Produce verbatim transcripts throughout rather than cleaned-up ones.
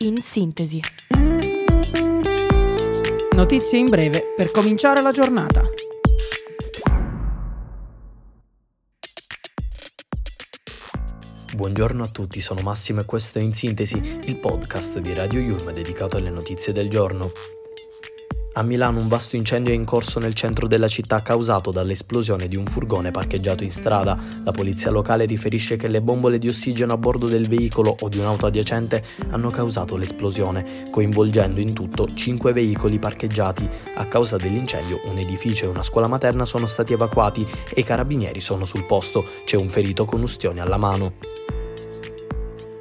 In sintesi. Notizie in breve per cominciare la giornata. Buongiorno a tutti, sono Massimo e questo è In Sintesi, il podcast di Radio Yulma dedicato alle notizie del giorno. A Milano un vasto incendio è in corso nel centro della città causato dall'esplosione di un furgone parcheggiato in strada. La polizia locale riferisce che le bombole di ossigeno a bordo del veicolo o di un'auto adiacente hanno causato l'esplosione, coinvolgendo in tutto cinque veicoli parcheggiati. A causa dell'incendio un edificio e una scuola materna sono stati evacuati e i carabinieri sono sul posto. C'è un ferito con ustioni alla mano.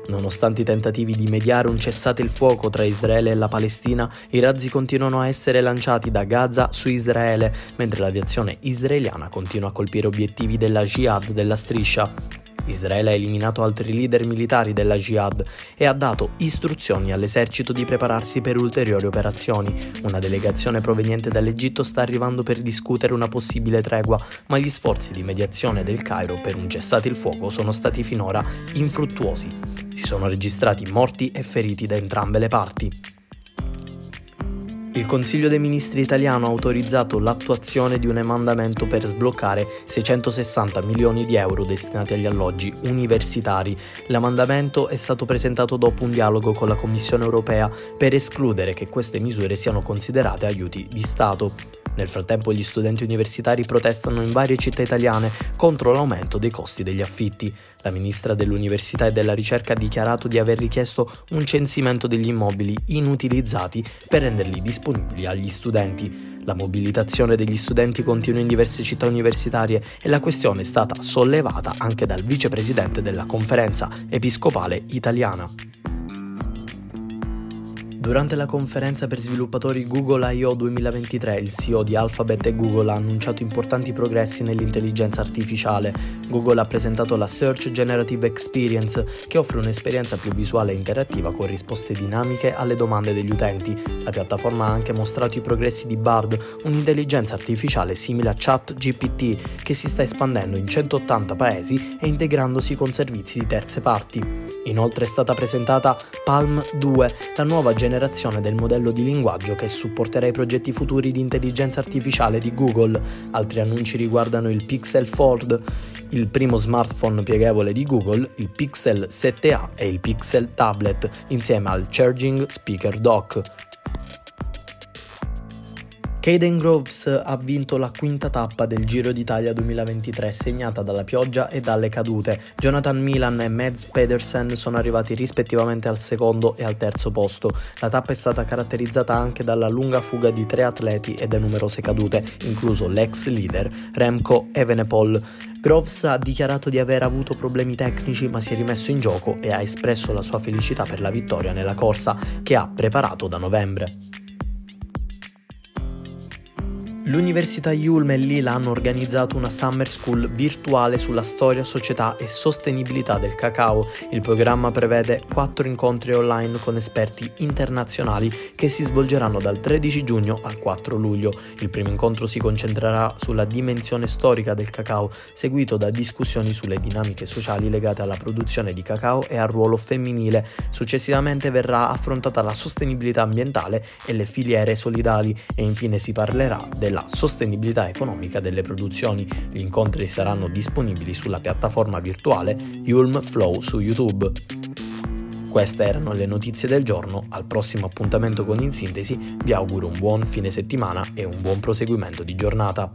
Nonostante i tentativi di mediare un cessate il fuoco tra Israele e la Palestina, i razzi continuano a essere lanciati da Gaza su Israele, mentre l'aviazione israeliana continua a colpire obiettivi della Jihad della Striscia. Israele ha eliminato altri leader militari della Jihad e ha dato istruzioni all'esercito di prepararsi per ulteriori operazioni. Una delegazione proveniente dall'Egitto sta arrivando per discutere una possibile tregua, ma gli sforzi di mediazione del Cairo per un cessate il fuoco sono stati finora infruttuosi. Si sono registrati morti e feriti da entrambe le parti. Il Consiglio dei Ministri italiano ha autorizzato l'attuazione di un emendamento per sbloccare seicentosessanta milioni di euro destinati agli alloggi universitari. L'emendamento è stato presentato dopo un dialogo con la Commissione europea per escludere che queste misure siano considerate aiuti di Stato. Nel frattempo gli studenti universitari protestano in varie città italiane contro l'aumento dei costi degli affitti. La ministra dell'Università e della Ricerca ha dichiarato di aver richiesto un censimento degli immobili inutilizzati per renderli disponibili agli studenti. La mobilitazione degli studenti continua in diverse città universitarie e la questione è stata sollevata anche dal vicepresidente della Conferenza Episcopale Italiana. Durante la conferenza per sviluppatori Google I O duemilaventitré, il C E O di Alphabet e Google ha annunciato importanti progressi nell'intelligenza artificiale. Google ha presentato la Search Generative Experience, che offre un'esperienza più visuale e interattiva con risposte dinamiche alle domande degli utenti. La piattaforma ha anche mostrato i progressi di Bard, un'intelligenza artificiale simile a ChatGPT, che si sta espandendo in centottanta paesi e integrandosi con servizi di terze parti. Inoltre è stata presentata Palm due, la nuova generazione del modello di linguaggio che supporterà i progetti futuri di intelligenza artificiale di Google. Altri annunci riguardano il Pixel Fold, il primo smartphone pieghevole di Google, il Pixel sette a e il Pixel Tablet, insieme al Charging Speaker Dock. Caden Groves ha vinto la quinta tappa del Giro d'Italia duemilaventitré segnata dalla pioggia e dalle cadute. Jonathan Milan e Mads Pedersen sono arrivati rispettivamente al secondo e al terzo posto. La tappa è stata caratterizzata anche dalla lunga fuga di tre atleti e da numerose cadute, incluso l'ex leader Remco Evenepoel. Groves ha dichiarato di aver avuto problemi tecnici ma si è rimesso in gioco e ha espresso la sua felicità per la vittoria nella corsa che ha preparato da novembre. L'Università Yulma e Lila hanno organizzato una Summer School virtuale sulla storia, società e sostenibilità del cacao. Il programma prevede quattro incontri online con esperti internazionali che si svolgeranno dal tredici giugno al quattro luglio. Il primo incontro si concentrerà sulla dimensione storica del cacao, seguito da discussioni sulle dinamiche sociali legate alla produzione di cacao e al ruolo femminile. Successivamente verrà affrontata la sostenibilità ambientale e le filiere solidali e infine si parlerà della la sostenibilità economica delle produzioni. Gli incontri saranno disponibili sulla piattaforma virtuale Yulm Flow su YouTube. Queste erano le notizie del giorno, al prossimo appuntamento con In Sintesi vi auguro un buon fine settimana e un buon proseguimento di giornata.